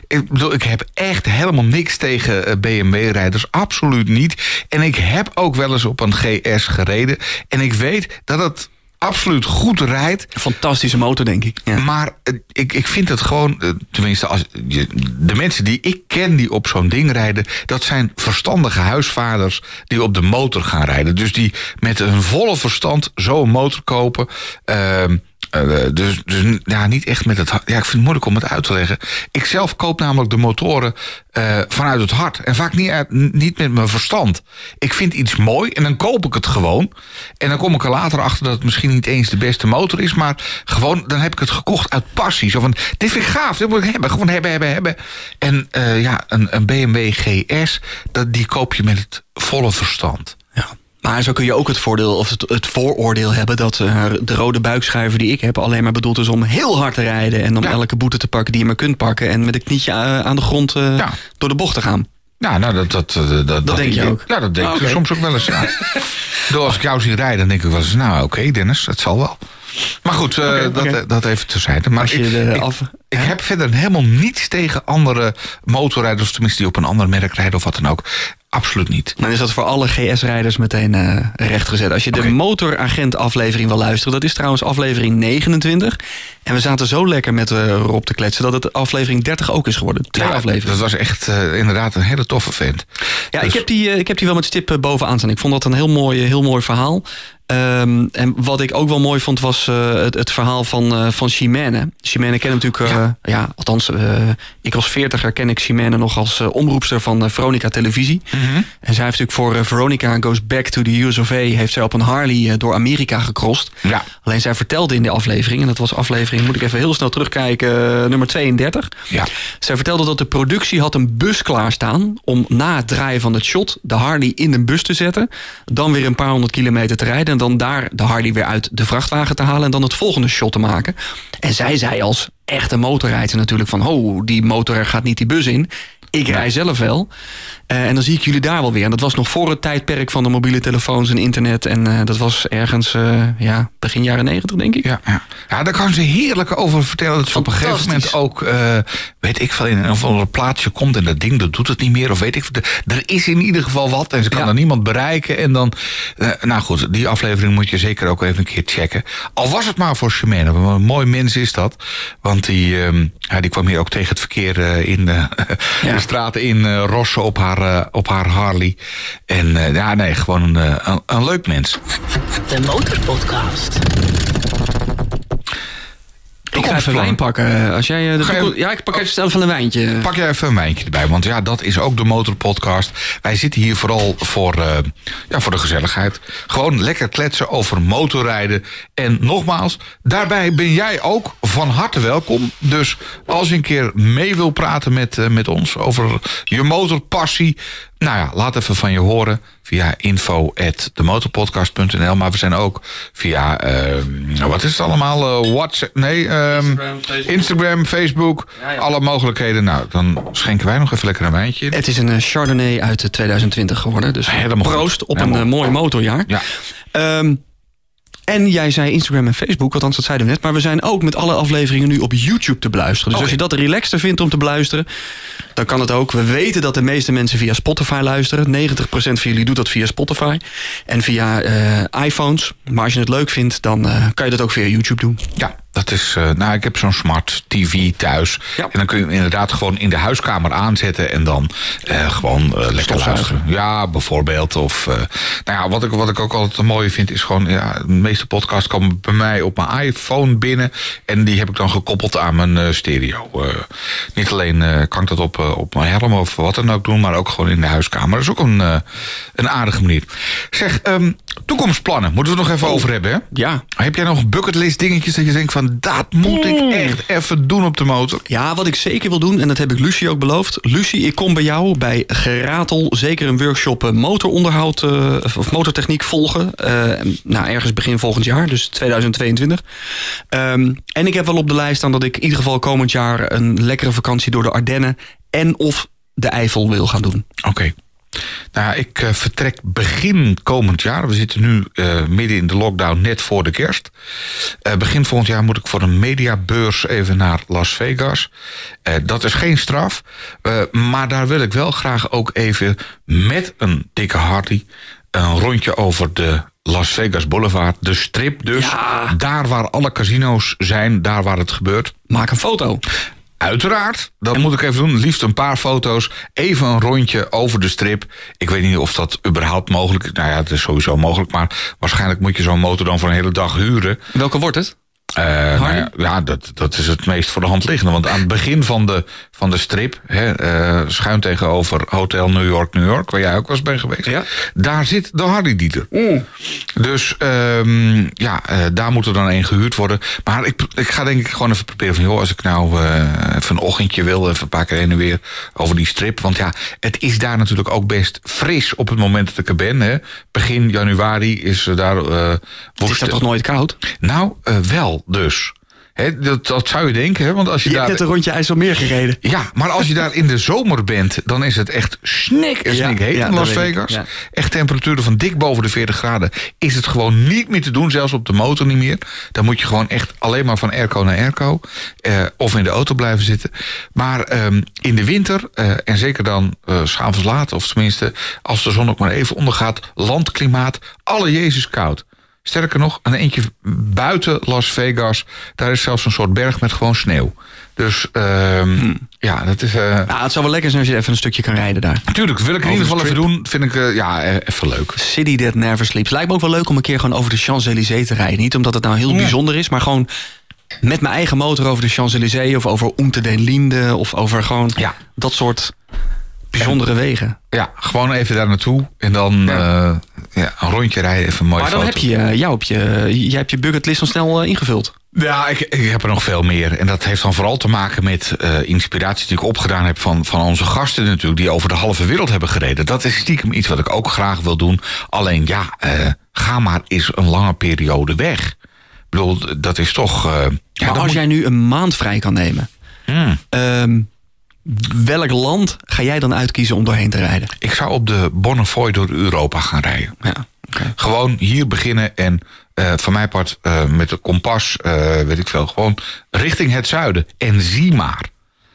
ik bedoel, ik heb echt helemaal niks tegen B M W-rijders. Absoluut niet. En ik heb ook wel eens op een G S gereden. En ik weet dat het absoluut goed rijdt. Fantastische motor, denk ik. Ja. Maar ik, ik vind het gewoon... Tenminste, als, de mensen die ik ken die op zo'n ding rijden... dat zijn verstandige huisvaders die op de motor gaan rijden. Dus die met hun volle verstand zo'n motor kopen... Uh, Uh, dus, dus ja, niet echt met het hart. Ja, ik vind het moeilijk om het uit te leggen. Ik zelf koop namelijk de motoren uh, vanuit het hart. En vaak niet, uit, niet met mijn verstand. Ik vind iets mooi en dan koop ik het gewoon. En dan kom ik er later achter dat het misschien niet eens de beste motor is. Maar gewoon, dan heb ik het gekocht uit passie. Zo van, dit vind ik gaaf, dit moet ik hebben. Gewoon hebben, hebben, hebben. En uh, ja, een, een B M W G S, dat, die koop je met het volle verstand. Ja. Maar zo kun je ook het voordeel of het, het vooroordeel hebben... dat uh, de rode buikschuiver die ik heb alleen maar bedoeld is om heel hard te rijden... en om ja. elke boete te pakken die je maar kunt pakken... en met een knietje uh, aan de grond uh, ja. door de bocht te gaan. Ja, nou, dat, dat, dat, dat, dat denk je ook? Ja, dat denk oh, okay. ik soms ook wel eens. Ja. Door als ik jou zie rijden, dan denk ik wel eens... nou, oké, okay, Dennis, dat zal wel. Maar goed, uh, okay, okay. Dat, dat even terzijde. Maar je ik, ik, af, ik heb verder helemaal niets tegen andere motorrijders... tenminste die op een ander merk rijden of wat dan ook... Absoluut niet. Dan is dat voor alle G S-rijders meteen uh, rechtgezet. Als je de okay. motoragent-aflevering wil luisteren... dat is trouwens aflevering negenentwintig. En we zaten zo lekker met uh, Rob te kletsen... dat het aflevering dertig ook is geworden. Twee ja, afleveringen. Dat was echt uh, inderdaad een hele toffe vent. Ja, dus... ik, heb die, uh, ik heb die wel met stip uh, bovenaan staan. Ik vond dat een heel mooi, heel mooi verhaal. Um, en wat ik ook wel mooi vond was uh, het, het verhaal van, uh, van Xymeen. Xymeen ken natuurlijk, uh, ja. ja, althans, uh, ik als veertiger ken ik Xymeen nog als uh, omroepster van uh, Veronica Televisie. Mm-hmm. En zij heeft natuurlijk voor uh, Veronica Goes Back to the U S of A, heeft zij op een Harley uh, door Amerika gecrossed. Ja. Alleen zij vertelde in de aflevering, en dat was aflevering, moet ik even heel snel terugkijken, uh, nummer tweeëndertig. Ja. Zij vertelde dat de productie had een bus klaarstaan om na het draaien van het shot de Harley in een bus te zetten, dan weer een paar honderd kilometer te rijden en dan daar de Harley weer uit de vrachtwagen te halen... en dan het volgende shot te maken. En zij zei als echte motorrijder natuurlijk van... ho, die motor gaat niet die bus in. Ik rij zelf wel. Uh, en dan zie ik jullie daar wel weer. En dat was nog voor het tijdperk van de mobiele telefoons en internet. En uh, dat was ergens uh, ja, begin jaren negentig, denk ik. Ja, ja. ja, daar kan ze heerlijk over vertellen. Dat op een gegeven moment ook, uh, weet ik veel, in een of ander plaatsje komt en dat ding, dat doet het niet meer. Of weet ik, er is in ieder geval wat en ze kan ja. er niemand bereiken. En dan, uh, nou goed, die aflevering moet je zeker ook even een keer checken. Al was het maar voor Xymeen. Een mooi mens is dat. Want die, uh, ja, die kwam hier ook tegen het verkeer uh, in de, ja. de straten in uh, Rossen op haar Uh, op haar Harley. En uh, ja, nee, gewoon uh, een, een leuk mens. De Motorpodcast. Ik ga even een wijn pakken. Als jij de je... Ja, ik pak even zelf van een wijntje. Pak jij even een wijntje erbij, want ja, dat is ook de Motorpodcast. Wij zitten hier vooral voor, uh, ja, voor de gezelligheid. Gewoon lekker kletsen over motorrijden. En nogmaals, daarbij ben jij ook van harte welkom. Dus als je een keer mee wil praten met, uh, met ons over je motorpassie... Nou ja, laat even van je horen via info at de motorpodcast punt n l. Maar we zijn ook via, uh, wat is het allemaal? Uh, WhatsApp, nee, uh, Instagram, Facebook, Instagram, Facebook ja, ja. alle mogelijkheden. Nou, dan schenken wij nog even lekker een wijntje. Het is een uh, Chardonnay uit twintig twintig geworden. Dus helemaal proost goed. op helemaal een uh, mooi motorjaar. Ja. Um, En jij zei Instagram en Facebook, althans dat zeiden we net. Maar we zijn ook met alle afleveringen nu op YouTube te beluisteren. Dus okay. als je dat relaxter vindt om te beluisteren, dan kan het ook. We weten dat de meeste mensen via Spotify luisteren. negentig procent van jullie doet dat via Spotify. En via uh, iPhones. Maar als je het leuk vindt, dan uh, kan je dat ook via YouTube doen. Ja. Dat is, uh, nou, ik heb zo'n smart T V thuis. Ja. En dan kun je hem inderdaad gewoon in de huiskamer aanzetten... en dan uh, gewoon uh, lekker luisteren. Ja, bijvoorbeeld. Of, uh, nou ja, wat ik, wat ik ook altijd mooi vind is gewoon... Ja, de meeste podcasts komen bij mij op mijn iPhone binnen... en die heb ik dan gekoppeld aan mijn uh, stereo. Uh, niet alleen uh, kan ik dat op, uh, op mijn helm of wat dan ook doen... maar ook gewoon in de huiskamer. Dat is ook een, uh, een aardige manier. Zeg, um, toekomstplannen. Moeten we het nog even oh. over hebben, hè? Ja. Heb jij nog bucketlist dingetjes dat je denkt van... dat moet ik echt even doen op de motor. Ja, wat ik zeker wil doen, en dat heb ik Lucie ook beloofd. Lucie, ik kom bij jou bij Geratel zeker een workshop motoronderhoud uh, of motortechniek volgen. Uh, nou, ergens begin volgend jaar, dus tweeduizend tweeëntwintig. Um, en ik heb wel op de lijst staan dat ik in ieder geval komend jaar... een lekkere vakantie door de Ardennen en of de Eifel wil gaan doen. Oké. Okay. Nou, ik uh, vertrek begin komend jaar. We zitten nu uh, midden in de lockdown, net voor de kerst. Uh, begin volgend jaar moet ik voor een mediabeurs even naar Las Vegas. Uh, dat is geen straf. Uh, maar daar wil ik wel graag ook even met een dikke Harley... een rondje over de... Las Vegas Boulevard, de strip dus. Ja. Daar waar alle casino's zijn, daar waar het gebeurt. Maak een foto. Uiteraard, dat moet ik even doen. Liefst een paar foto's, even een rondje over de strip. Ik weet niet of dat überhaupt mogelijk is. Nou ja, het is sowieso mogelijk, maar waarschijnlijk moet je zo'n motor dan voor een hele dag huren. Welke wordt het? Uh, nou ja, ja dat, dat is het meest voor de hand liggende. Want aan het begin van de, van de strip... Hè, uh, schuin tegenover Hotel New York, New York... waar jij ook wel eens bent geweest... Ja? daar zit de Harley Dieter. Oeh. Dus um, ja, uh, daar moet er dan één gehuurd worden. Maar ik, ik ga denk ik gewoon even proberen van... joh, als ik nou uh, even een ochtendje wil... even een paar keer heen en weer over die strip. Want ja, het is daar natuurlijk ook best fris... op het moment dat ik er ben. Hè. Begin januari is uh, daar... Uh, het is dat toch nooit koud? Nou, uh, wel. Dus, he, dat, dat zou je denken. Hè? Want als je je daar... hebt net een rondje IJsselmeer gereden. Ja, maar als je daar in de zomer bent... dan is het echt snik en snik heet ja, in Las Vegas. Ja. Echt temperaturen van dik boven de veertig graden... is het gewoon niet meer te doen, zelfs op de motor niet meer. Dan moet je gewoon echt alleen maar van airco naar airco... Eh, of in de auto blijven zitten. Maar eh, in de winter, eh, en zeker dan eh, 's avonds laat... of tenminste, als de zon ook maar even ondergaat... landklimaat, alle Jezus koud. Sterker nog, een eentje buiten Las Vegas... daar is zelfs een soort berg met gewoon sneeuw. Dus uh, hm. ja, dat is... Uh, ja, het zou wel lekker zijn als je even een stukje kan rijden daar. Tuurlijk, wil ik in ieder geval even doen. Vind ik uh, ja, even leuk. City that never sleeps. Lijkt me ook wel leuk om een keer gewoon over de Champs-Élysées te rijden. Niet omdat het nou heel ja. bijzonder is, maar gewoon... met mijn eigen motor over de Champs-Élysées... of over Oemte den Linde, of over gewoon ja. dat soort... bijzondere en, wegen. Ja, gewoon even daar naartoe. En dan ja. Uh, ja, een rondje rijden, even een mooie foto. Maar dan foto. heb je, uh, jou op je, jij hebt je bucketlist al snel uh, ingevuld. Ja, ik, ik heb er nog veel meer. En dat heeft dan vooral te maken met uh, inspiratie die ik opgedaan heb... Van, van onze gasten natuurlijk, die over de halve wereld hebben gereden. Dat is stiekem iets wat ik ook graag wil doen. Alleen ja, uh, ga maar eens een lange periode weg. Ik bedoel, dat is toch... Uh, ja, maar als moet... jij nu een maand vrij kan nemen... Hmm. Um, welk land ga jij dan uitkiezen om doorheen te rijden? Ik zou op de Bonnefoy door Europa gaan rijden. Ja, okay. Gewoon hier beginnen en uh, van mijn part uh, met een kompas, uh, weet ik veel, gewoon richting het zuiden. En zie maar.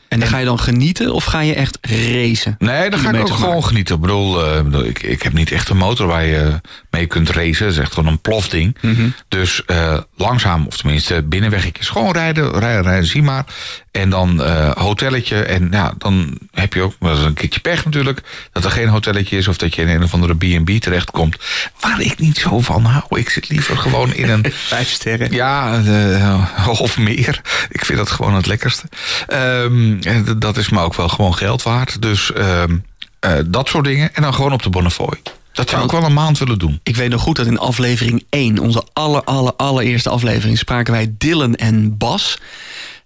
En dan en, ga je dan genieten of ga je echt racen? Nee, dan ga ik ook maken. Gewoon genieten. Ik bedoel, uh, ik, ik heb niet echt een motor waar je mee kunt racen. Dat is echt gewoon een plofding. Mm-hmm. Dus uh, langzaam, of tenminste binnenwegjes, gewoon rijden, rijden, rijden, zie maar. En dan uh, hotelletje. En ja, dan heb je ook wel een keertje pech natuurlijk. Dat er geen hotelletje is of dat je in een of andere B en B terechtkomt. Waar ik niet zo van hou. Ik zit liever gewoon in een... Vijf sterren. Ja, uh, of meer. Ik vind dat gewoon het lekkerste. Um, dat is me ook wel gewoon geld waard. Dus um, uh, dat soort dingen. En dan gewoon op de Bonnefoy. Dat zou ik wel een maand willen doen. Ik weet nog goed dat in aflevering één, onze aller, aller, allereerste aflevering, spraken wij Dylan en Bas.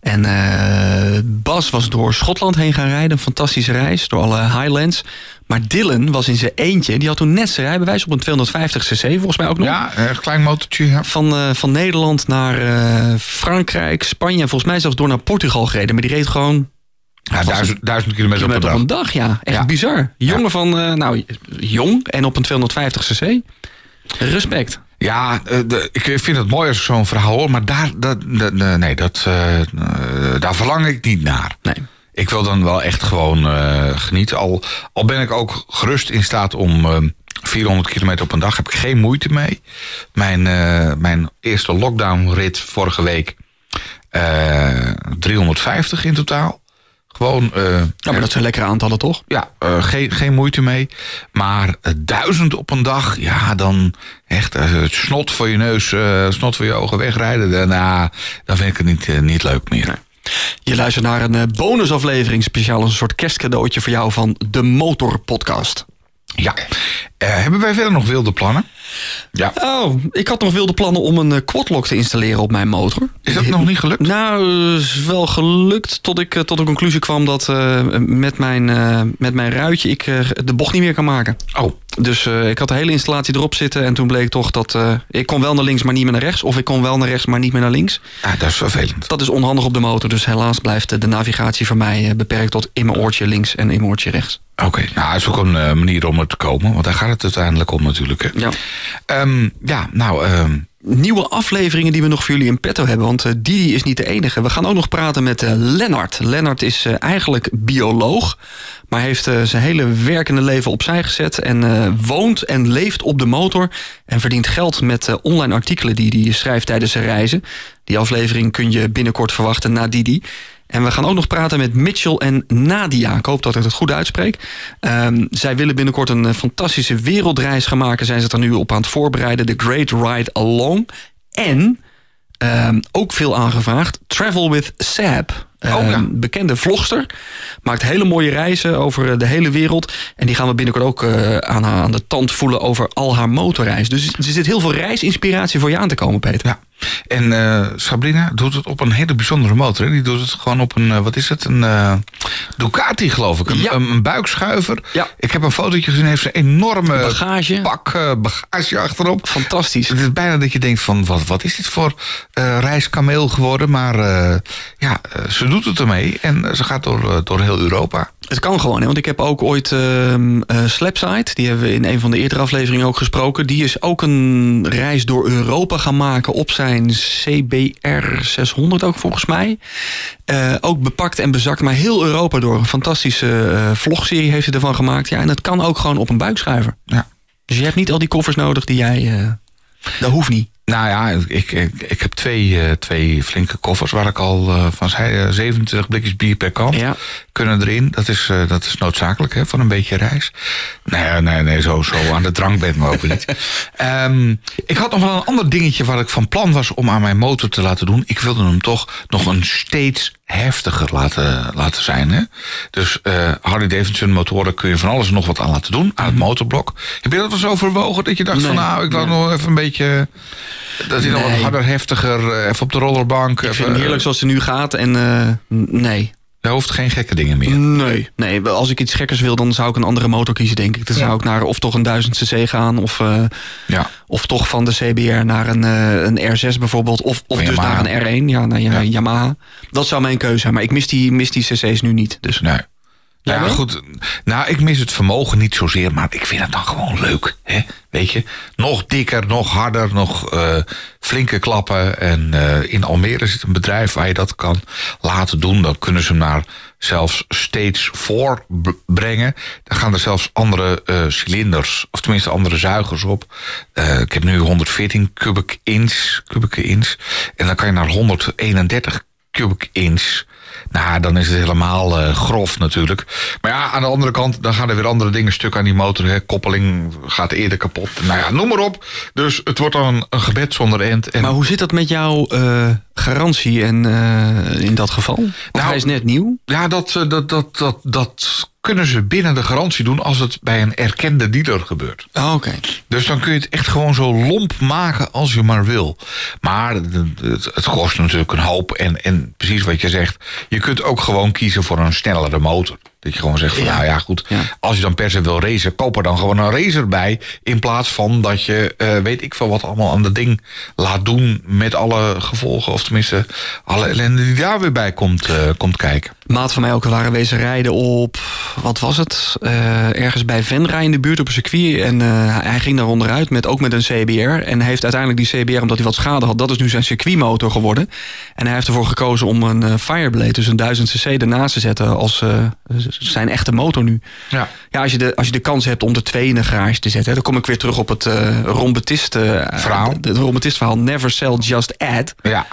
En uh, Bas was door Schotland heen gaan rijden. Een fantastische reis door alle Highlands. Maar Dylan was in zijn eentje. Die had toen net zijn rijbewijs op een tweehonderdvijftig cc volgens mij ook nog. Ja, een klein motortje. Ja. Van, uh, van Nederland naar uh, Frankrijk, Spanje. Volgens mij zelfs door naar Portugal gereden. Maar die reed gewoon... Ja, duizend, duizend kilometer, kilometer op een dag. Op een dag, ja. Echt ja. Bizar. Jongen ja. van, uh, nou, jong en op een tweehonderdvijftig cc. Respect. Ja, de, ik vind het mooi als ik zo'n verhaal hoor, maar daar, dat, de, nee, dat, uh, daar verlang ik niet naar. Nee. Ik wil dan wel echt gewoon uh, genieten. Al, al ben ik ook gerust in staat om uh, vierhonderd kilometer op een dag, heb ik geen moeite mee. Mijn, uh, mijn eerste lockdownrit vorige week, uh, driehonderdvijftig in totaal. Gewoon, uh, nou, maar dat zijn lekkere aantallen, toch? Ja, uh, geen, geen moeite mee. Maar uh, duizend op een dag, ja, dan echt uh, het snot voor je neus, uh, snot voor je ogen wegrijden. Daarna, dan vind ik het niet, uh, niet leuk meer. Nee. Je luistert naar een uh, bonusaflevering, speciaal als een soort kerstcadeautje voor jou van de Motorpodcast. Ja. Uh, hebben wij verder nog wilde plannen? Ja. Oh, ik had nog wilde plannen om een uh, quadlock te installeren op mijn motor. Is dat nog niet gelukt? Nou, is uh, wel gelukt tot ik uh, tot de conclusie kwam dat uh, met, mijn, uh, met mijn ruitje ik uh, de bocht niet meer kan maken. Oh. Dus uh, ik had de hele installatie erop zitten en toen bleek toch dat uh, ik kon wel naar links, maar niet meer naar rechts. Of ik kon wel naar rechts, maar niet meer naar links. Ah, dat is vervelend. Dat is onhandig op de motor, dus helaas blijft uh, de navigatie voor mij uh, beperkt tot in mijn oortje links en in mijn oortje rechts. Oké, okay. Nou, dat is ook een uh, manier om er te komen, want daar gaat het uiteindelijk om natuurlijk. Hè. Ja. Um, ja, nou... Um... Nieuwe afleveringen die we nog voor jullie in petto hebben, want uh, Didi is niet de enige. We gaan ook nog praten met uh, Lennart. Lennart is uh, eigenlijk bioloog, maar heeft uh, zijn hele werkende leven opzij gezet en uh, woont en leeft op de motor en verdient geld met uh, online artikelen die hij schrijft tijdens zijn reizen. Die aflevering kun je binnenkort verwachten na Didi. En we gaan ook nog praten met Mitchell en Nadia. Ik hoop dat ik het goed uitspreek. Um, zij willen binnenkort een fantastische wereldreis gaan maken. Zijn ze er nu op aan het voorbereiden. The Great Ride Along. En, um, ook veel aangevraagd, Travel with Sab. Um, oh, ja. Bekende vlogster. Maakt hele mooie reizen over de hele wereld. En die gaan we binnenkort ook uh, aan, haar, aan de tand voelen over al haar motorreis. Dus er zit heel veel reisinspiratie voor je aan te komen, Peter. Ja. En uh, Sabrina doet het op een hele bijzondere motor. Hè? Die doet het gewoon op een, uh, wat is het? Een uh, Ducati, geloof ik. Een, ja. een, een buikschuiver. Ja. Ik heb een fotootje gezien. Heeft een enorme bagage. pak uh, bagage achterop. Fantastisch. Het is bijna dat je denkt van, wat, wat is dit voor uh, reiskameel geworden? Maar uh, ja, uh, ze doet het ermee. En uh, ze gaat door, uh, door heel Europa. Het kan gewoon, hè? Want ik heb ook ooit uh, uh, Slapside. Die hebben we in een van de eerdere afleveringen ook gesproken. Die is ook een reis door Europa gaan maken op zijn C B R zeshonderd ook volgens mij. Uh, ook bepakt en bezakt, maar heel Europa door. Een fantastische uh, vlogserie heeft hij ervan gemaakt. Ja, en dat kan ook gewoon op een buikschuiver. Ja. Dus je hebt niet al die koffers nodig die jij... Uh, dat hoeft niet. Nou ja, ik, ik, ik heb twee, uh, twee flinke koffers waar ik al uh, van zei... Uh, zevenentwintig blikjes bier per kant ja. kunnen erin. Dat is, uh, dat is noodzakelijk, hè, voor een beetje reis. Nee, nee, nee, zo, zo aan de drank ben ik me ook niet. Um, ik had nog wel een ander dingetje waar ik van plan was om aan mijn motor te laten doen. Ik wilde hem toch nog een steeds heftiger laten, laten zijn. Hè? Dus uh, Harley Davidson motoren kun je van alles en nog wat aan laten doen. Aan het motorblok. Heb je dat wel zo overwogen dat je dacht nee, van nou, ik laat nee. nog even een beetje... Dat hij nog wat harder, heftiger, even op de rollerbank. Ik even, vind het heerlijk zoals het nu gaat en uh, nee. Je hoeft geen gekke dingen meer. Nee, nee, als ik iets gekkers wil, dan zou ik een andere motor kiezen, denk ik. Dan ja. zou ik naar of toch een duizend cc gaan, of, uh, ja. of toch van de C B R naar een, uh, een R zes bijvoorbeeld. Of, of dus naar een R één, ja, naar ja. Yamaha. Dat zou mijn keuze zijn, maar ik mis die, mis die cc's nu niet. Dus. Nee. Ja, ja goed. Nou, ik mis het vermogen niet zozeer, maar ik vind het dan gewoon leuk. Hè? Weet je, nog dikker, nog harder, nog uh, flinke klappen. En uh, in Almere zit een bedrijf waar je dat kan laten doen. Dan kunnen ze hem naar zelfs steeds voorbrengen. Dan gaan er zelfs andere uh, cilinders, of tenminste andere zuigers op. Uh, ik heb nu honderdveertien kubieke inch, kubieke inch. En dan kan je naar honderdeenendertig kubieke inch. Nou, dan is het helemaal uh, grof natuurlijk. Maar ja, aan de andere kant, dan gaan er weer andere dingen stuk aan die motor. Hè. Koppeling gaat eerder kapot. Nou ja, noem maar op. Dus het wordt dan een gebed zonder end. En maar hoe zit dat met jouw uh, garantie en, uh, in dat geval? Of nou, hij is net nieuw? Ja, dat, dat, dat, dat, dat kunnen ze binnen de garantie doen als het bij een erkende dealer gebeurt. Oh, oké. Okay. Dus dan kun je het echt gewoon zo lomp maken als je maar wil. Maar het, het kost natuurlijk een hoop. En, en precies wat je zegt, je kunt ook gewoon kiezen voor een snellere motor. Dat je gewoon zegt van ja. nou ja goed, ja. als je dan per se wil racen, koop er dan gewoon een racer bij. In plaats van dat je uh, weet ik veel wat allemaal aan dat ding laat doen met alle gevolgen. Of tenminste alle ellende die daar weer bij komt, uh, komt kijken. Maat van mij ook, we waren wezen rijden op, wat was het? Uh, ergens bij Venray in de buurt op een circuit. En uh, hij ging daar onderuit, met, ook met een C B R. En hij heeft uiteindelijk die C B R, omdat hij wat schade had, dat is nu zijn circuitmotor geworden. En hij heeft ervoor gekozen om een uh, Fireblade, dus een duizend cc, ernaast te zetten als uh, zijn echte motor nu. Ja, ja als, je de, als je de kans hebt om de twee in de garage te zetten. Hè, dan kom ik weer terug op het uh, Ron Betist uh, verhaal. Het Ron Betist verhaal, never sell, just add. Ja.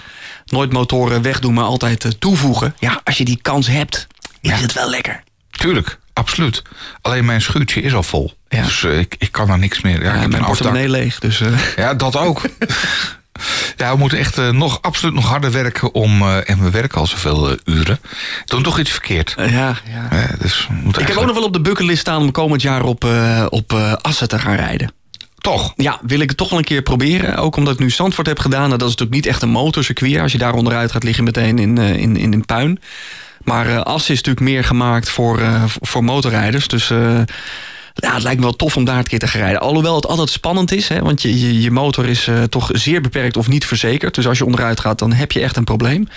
Nooit motoren wegdoen, maar altijd toevoegen. Ja, als je die kans hebt, is ja. het wel lekker. Tuurlijk, absoluut. Alleen mijn schuurtje is al vol. Ja. Dus uh, ik, ik kan daar niks meer. Ja, ja, ik mijn portemonnee leeg. Dus, uh... Ja, dat ook. Ja, we moeten echt uh, nog, absoluut nog harder werken om... Uh, en we werken al zoveel uh, uren. Doen toch iets verkeerd. Uh, ja, ja. Uh, dus we moeten ik eigenlijk... heb ook nog wel op de bucketlist staan om komend jaar op, uh, op uh, Assen te gaan rijden. Toch? Ja, wil ik het toch wel een keer proberen. Ook omdat ik nu Zandvoort heb gedaan. Nou, dat is natuurlijk niet echt een motorcircuit. Als je daar onderuit gaat, lig je meteen in, in, in, in puin. Maar uh, Assen is natuurlijk meer gemaakt voor, uh, voor motorrijders. Dus... Uh, ja, het lijkt me wel tof om daar een keer te gaan rijden. Alhoewel het altijd spannend is, hè, want je, je, je motor is uh, toch zeer beperkt of niet verzekerd. Dus als je onderuit gaat, dan heb je echt een probleem.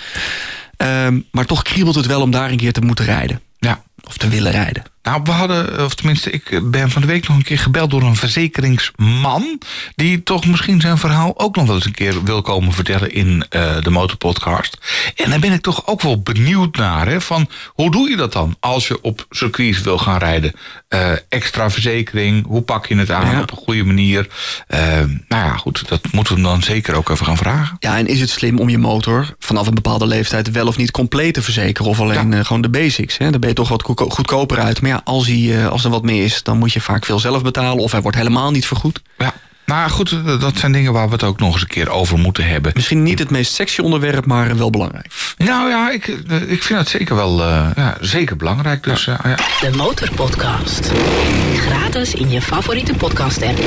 Um, maar toch kriebelt het wel om daar een keer te moeten rijden. Ja. Of te willen rijden. Nou, we hadden, of tenminste, ik ben van de week nog een keer gebeld door een verzekeringsman. Die toch misschien zijn verhaal ook nog wel eens een keer wil komen vertellen in uh, de Motorpodcast. En daar ben ik toch ook wel benieuwd naar. Hè, van hoe doe je dat dan als je op circuits wil gaan rijden? Uh, extra verzekering, hoe pak je het aan ja. op een goede manier? Uh, nou ja, goed, dat moeten we dan zeker ook even gaan vragen. Ja, en is het slim om je motor vanaf een bepaalde leeftijd wel of niet compleet te verzekeren? Of alleen ja. uh, gewoon de basics? Hè? Daar ben je toch wat goedkoper uit. Maar ja, als, hij, als er wat meer is, dan moet je vaak veel zelf betalen. Of hij wordt helemaal niet vergoed. Ja, nou goed, dat zijn dingen waar we het ook nog eens een keer over moeten hebben. Misschien niet het meest sexy onderwerp, maar wel belangrijk. Nou ja, ik, ik vind dat zeker wel uh, ja, zeker belangrijk. Dus, ja. Uh, ja. De Motorpodcast. Gratis in je favoriete podcast-app.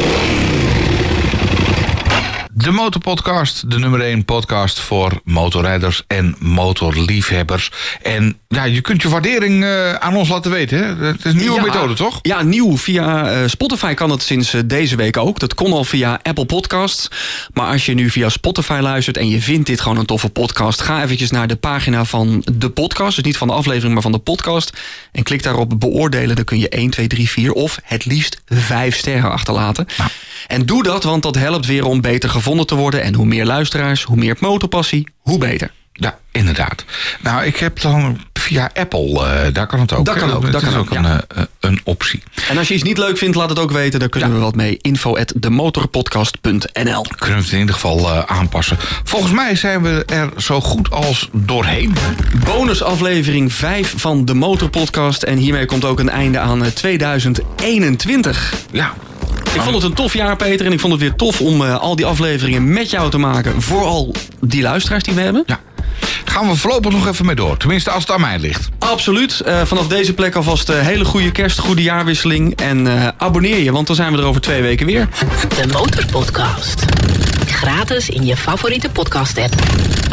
De Motorpodcast, de nummer één podcast voor motorrijders en motorliefhebbers. En ja, je kunt je waardering uh, aan ons laten weten. Hè? Het is een nieuwe ja, methode, toch? Ja, nieuw. Via uh, Spotify kan het sinds uh, deze week ook. Dat kon al via Apple Podcasts. Maar als je nu via Spotify luistert en je vindt dit gewoon een toffe podcast, ga eventjes naar de pagina van de podcast. Dus niet van de aflevering, maar van de podcast. En klik daarop beoordelen. Dan kun je één, twee, drie, vier of het liefst vijf sterren achterlaten. Nou. En doe dat, want dat helpt weer om beter gevonden te worden. En hoe meer luisteraars, hoe meer motorpassie, hoe beter. Ja, inderdaad. Nou, ik heb dan via Apple, uh, daar kan het ook. Dat kan ook, dat dat is kan ook een, ja. uh, een optie. En als je iets niet leuk vindt, laat het ook weten. Daar kunnen ja. we wat mee. info at de motorpodcast punt n l Kunnen we het in ieder geval uh, aanpassen. Volgens mij zijn we er zo goed als doorheen. Bonusaflevering vijf van de Motorpodcast. En hiermee komt ook een einde aan tweeduizend eenentwintig. Ja. Ik vond het een tof jaar, Peter. En ik vond het weer tof om uh, al die afleveringen met jou te maken. Vooral die luisteraars die we hebben. Ja. Gaan we voorlopig nog even mee door. Tenminste, als het aan mij ligt. Absoluut. Uh, vanaf deze plek alvast een hele goede kerst, goede jaarwisseling. En uh, abonneer je, want dan zijn we er over twee weken weer. De Motorpodcast. Gratis in je favoriete podcast-app.